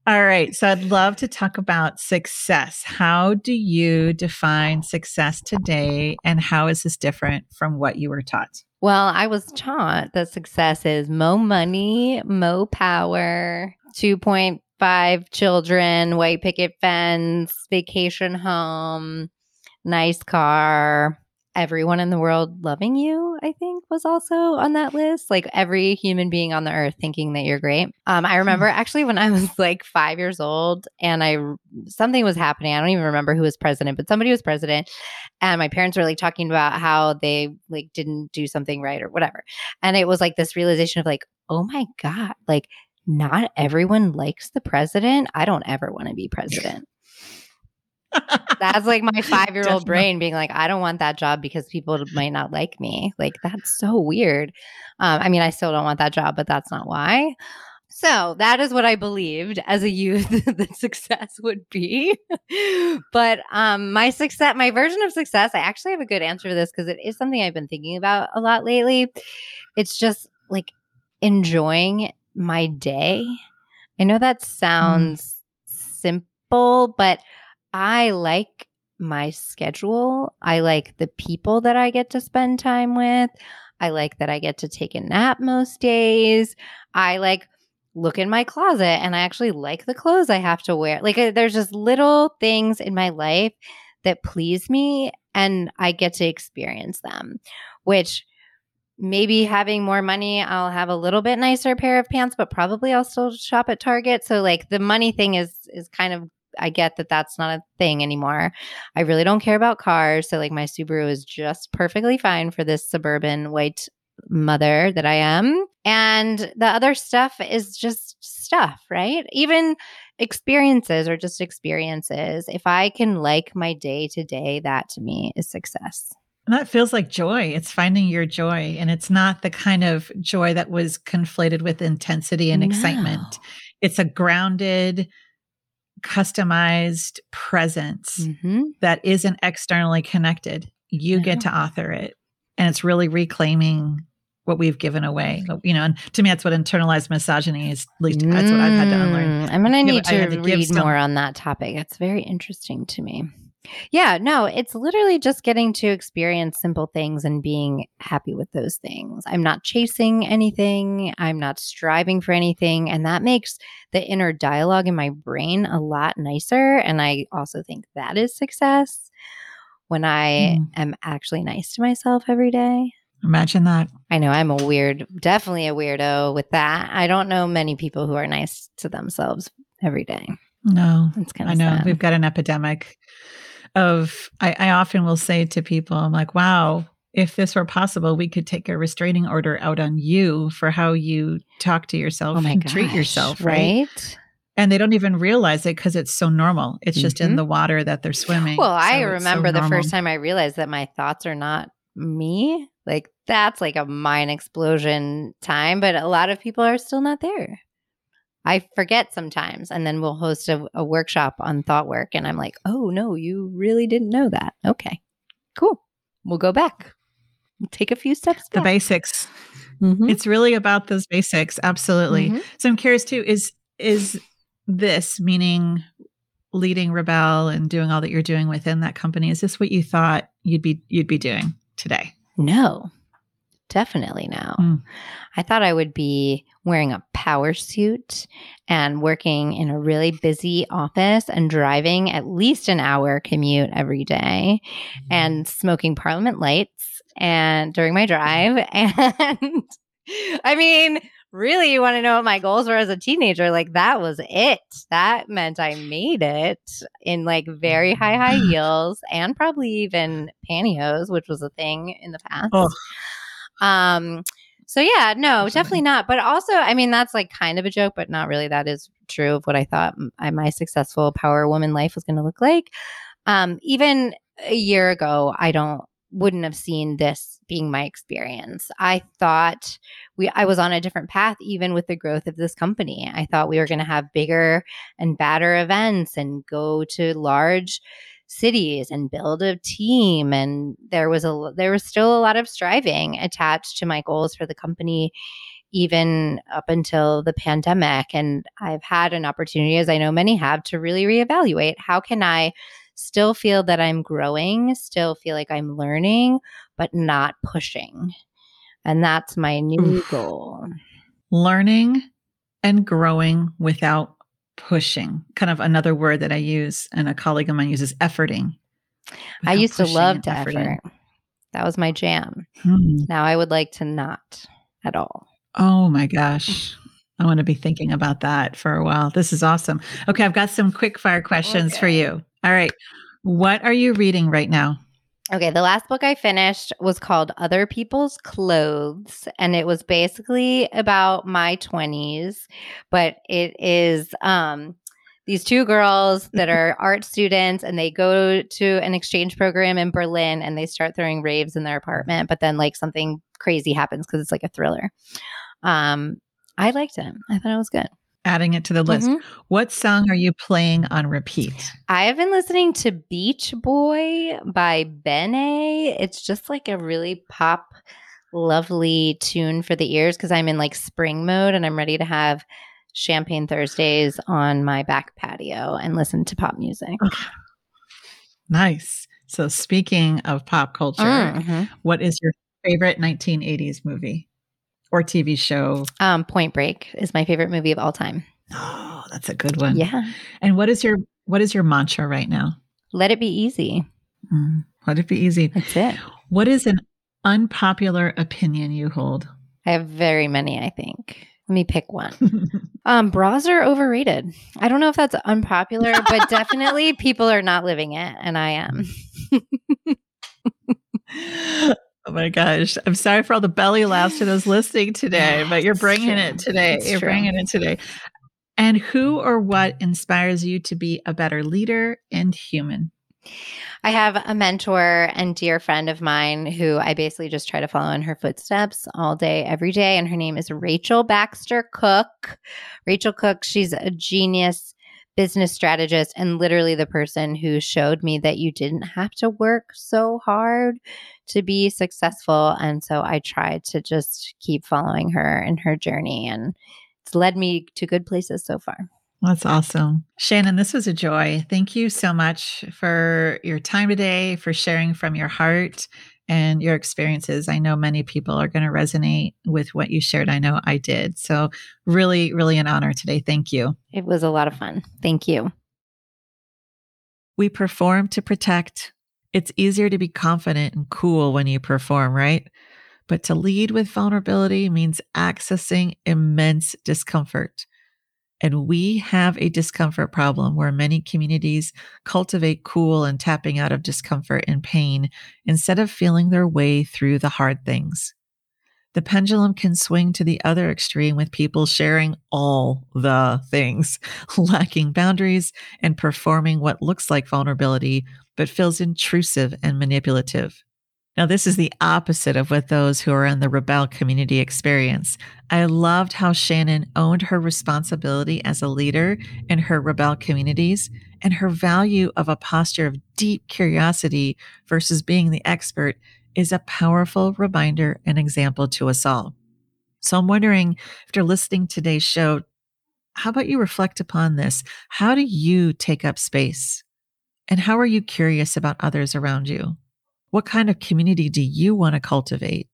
All right. So I'd love to talk about success. How do you define success today? And how is this different from what you were taught? Well, I was taught that success is mo money, mo power, two point five children, white picket fence, vacation home, nice car. Everyone in the world loving you, I think, was also on that list. Like every human being on the earth thinking that you're great. Um, I remember actually when I was like five years old and I something was happening. I don't even remember who was president, but somebody was president. And my parents were like talking about how they like didn't do something right or whatever. And it was like this realization of like, oh my God, like not everyone likes the president. I don't ever want to be president. That's like my five-year-old brain being like, I don't want that job because people might not like me. Like, that's so weird. Um, I mean, I still don't want that job, but that's not why. So that is what I believed as a youth that success would be. But um, my success, my version of success, I actually have a good answer to this because it is something I've been thinking about a lot lately. It's just like enjoying my day. I know that sounds mm. simple, but I like my schedule. I like the people that I get to spend time with. I like that I get to take a nap most days. I like look in my closet and I actually like the clothes I have to wear. Like uh, there's just little things in my life that please me and I get to experience them, which maybe having more money, I'll have a little bit nicer pair of pants, but probably I'll still shop at Target. So like the money thing is is kind of I get that that's not a thing anymore. I really don't care about cars. So like my Subaru is just perfectly fine for this suburban white mother that I am. And the other stuff is just stuff, right? Even experiences are just experiences. If I can like my day to day, that to me is success. And that feels like joy. It's finding your joy. And it's not the kind of joy that was conflated with intensity and no. excitement. It's a grounded, customized presence mm-hmm. that isn't externally connected. You get to author it. And it's really reclaiming what we've given away. You know, and to me, that's what internalized misogyny is. At least mm. that's what I've had to unlearn. I'm going to need to, to read more on that topic. That's very interesting to me. Yeah, no, it's literally just getting to experience simple things and being happy with those things. I'm not chasing anything. I'm not striving for anything. And that makes the inner dialogue in my brain a lot nicer. And I also think that is success when I mm. am actually nice to myself every day. Imagine that. I know I'm a weird, definitely a weirdo with that. I don't know many people who are nice to themselves every day. No, it's kind of I know sad. We've got an epidemic of, I, I often will say to people, I'm like, wow, if this were possible, we could take a restraining order out on you for how you talk to yourself oh and gosh, treat yourself, right? right? And they don't even realize it because it's so normal. It's mm-hmm. just in the water that they're swimming. Well, so I remember so the normal. First time I realized that my thoughts are not me. Like, that's like a mind explosion time, but a lot of people are still not there. I forget sometimes, and then we'll host a, a workshop on thought work, and I'm like, oh, no, you really didn't know that. Okay, cool. We'll go back. We'll take a few steps back. The basics. Mm-hmm. It's really about those basics. Absolutely. Mm-hmm. So I'm curious, too, is is this, meaning leading Rebel and doing all that you're doing within that company, is this what you thought you'd be you'd be doing today? No, definitely no. Mm. I thought I would be wearing a power suit and working in a really busy office and driving at least an hour commute every day and smoking Parliament lights and during my drive. And I mean, really, you want to know what my goals were as a teenager? Like, that was it. That meant I made it in like very high, high heels and probably even pantyhose, which was a thing in the past. Oh. Um. So yeah, no, definitely not. But also, I mean, that's like kind of a joke, but not really. That is true of what I thought I, my successful power woman life was going to look like. Um, even a year ago, I don't wouldn't have seen this being my experience. I thought we I was on a different path, even with the growth of this company. I thought we were going to have bigger and badder events and go to large cities and build a team, and there was a there was still a lot of striving attached to my goals for the company, even up until the pandemic. And I've had an opportunity, as I know many have, to really reevaluate how can I still feel that I'm growing, still feel like I'm learning, but not pushing. And that's my new Oof. goal. Learning and growing without pushing. Kind of another word that I use and a colleague of mine uses, efforting. I used to love to effort. That was my jam. Hmm. Now I would like to not at all. Oh my gosh. I want to be thinking about that for a while. This is awesome. Okay. I've got some quick fire questions okay. for you. All right. What are you reading right now? Okay. The last book I finished was called Other People's Clothes, and it was basically about my twenties, but it is um, these two girls that are art students, and they go to an exchange program in Berlin, and they start throwing raves in their apartment, but then like something crazy happens because it's like a thriller. Um, I liked it. I thought it was good. Adding it to the list. Mm-hmm. What song are you playing on repeat? I have been listening to Beach Boy by Benet. It's just like a really pop, lovely tune for the ears because I'm in like spring mode and I'm ready to have Champagne Thursdays on my back patio and listen to pop music. Nice. So speaking of pop culture, mm-hmm. what is your favorite nineteen eighties movie? Or T V show? Um, Point Break is my favorite movie of all time. Oh, that's a good one. Yeah. And what is your what is your mantra right now? Let it be easy. Mm, let it be easy. That's it. What is an unpopular opinion you hold? I have very many, I think. Let me pick one. um, bras are overrated. I don't know if that's unpopular, but definitely people are not living it, and I am. Oh my gosh. I'm sorry for all the belly laughs to those listening today, but you're bringing it today. It's you're true. bringing it today. And who or what inspires you to be a better leader and human? I have a mentor and dear friend of mine who I basically just try to follow in her footsteps all day, every day. And her name is Rachel Baxter Cook. Rachel Cook, she's a genius business strategist and literally the person who showed me that you didn't have to work so hard to be successful. And so I tried to just keep following her in her journey, and it's led me to good places so far. That's awesome. Shannon, this was a joy. Thank you so much for your time today, for sharing from your heart and your experiences. I know many people are going to resonate with what you shared. I know I did. So really, really an honor today. Thank you. It was a lot of fun. Thank you. We perform to protect. It's easier to be confident and cool when you perform, right? But to lead with vulnerability means accessing immense discomfort. And we have a discomfort problem where many communities cultivate cool and tapping out of discomfort and pain instead of feeling their way through the hard things. The pendulum can swing to the other extreme with people sharing all the things, lacking boundaries, and performing what looks like vulnerability but feels intrusive and manipulative. Now, this is the opposite of what those who are in the Rebel community experience. I loved how Shannon owned her responsibility as a leader in her Rebel communities and her value of a posture of deep curiosity versus being the expert is a powerful reminder and example to us all. So I'm wondering, after listening to today's show, how about you reflect upon this? How do you take up space? And how are you curious about others around you? What kind of community do you want to cultivate?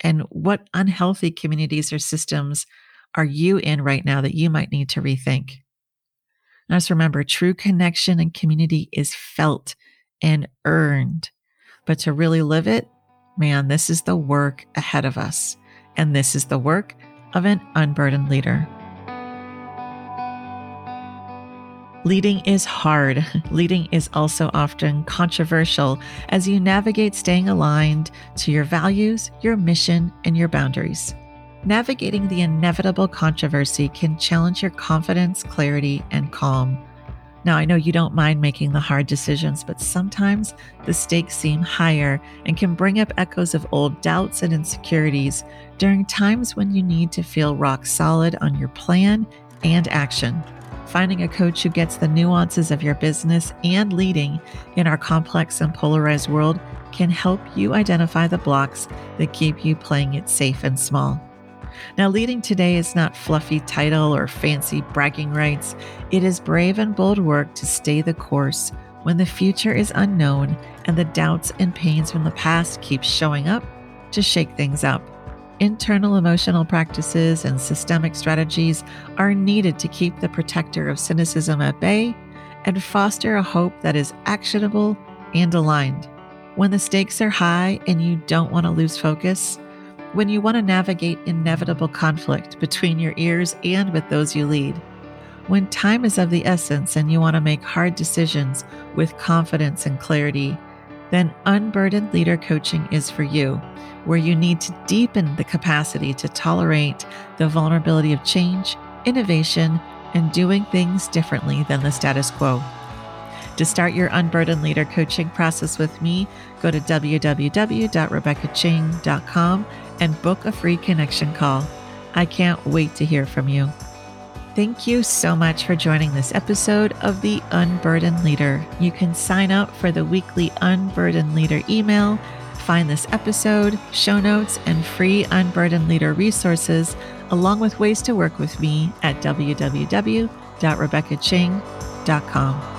And what unhealthy communities or systems are you in right now that you might need to rethink? And just remember, true connection and community is felt and earned. But to really live it, man, this is the work ahead of us. And this is the work of an unburdened leader. Leading is hard. Leading is also often controversial as you navigate staying aligned to your values, your mission, and your boundaries. Navigating the inevitable controversy can challenge your confidence, clarity, and calm. Now, I know you don't mind making the hard decisions, but sometimes the stakes seem higher and can bring up echoes of old doubts and insecurities during times when you need to feel rock solid on your plan and action. Finding a coach who gets the nuances of your business and leading in our complex and polarized world can help you identify the blocks that keep you playing it safe and small. Now, leading today is not fluffy title or fancy bragging rights. It is brave and bold work to stay the course when the future is unknown and the doubts and pains from the past keep showing up to shake things up. Internal emotional practices and systemic strategies are needed to keep the protector of cynicism at bay and foster a hope that is actionable and aligned. When the stakes are high and you don't want to lose focus, when you want to navigate inevitable conflict between your ears and with those you lead, when time is of the essence and you want to make hard decisions with confidence and clarity, then Unburdened Leader Coaching is for you, where you need to deepen the capacity to tolerate the vulnerability of change, innovation, and doing things differently than the status quo. To start your Unburdened Leader Coaching process with me, go to w w w dot rebecca ching dot com and book a free connection call. I can't wait to hear from you. Thank you so much for joining this episode of The Unburdened Leader. You can sign up for the weekly Unburdened Leader email, find this episode, show notes, and free Unburdened Leader resources, along with ways to work with me at w w w dot rebecca ching dot com.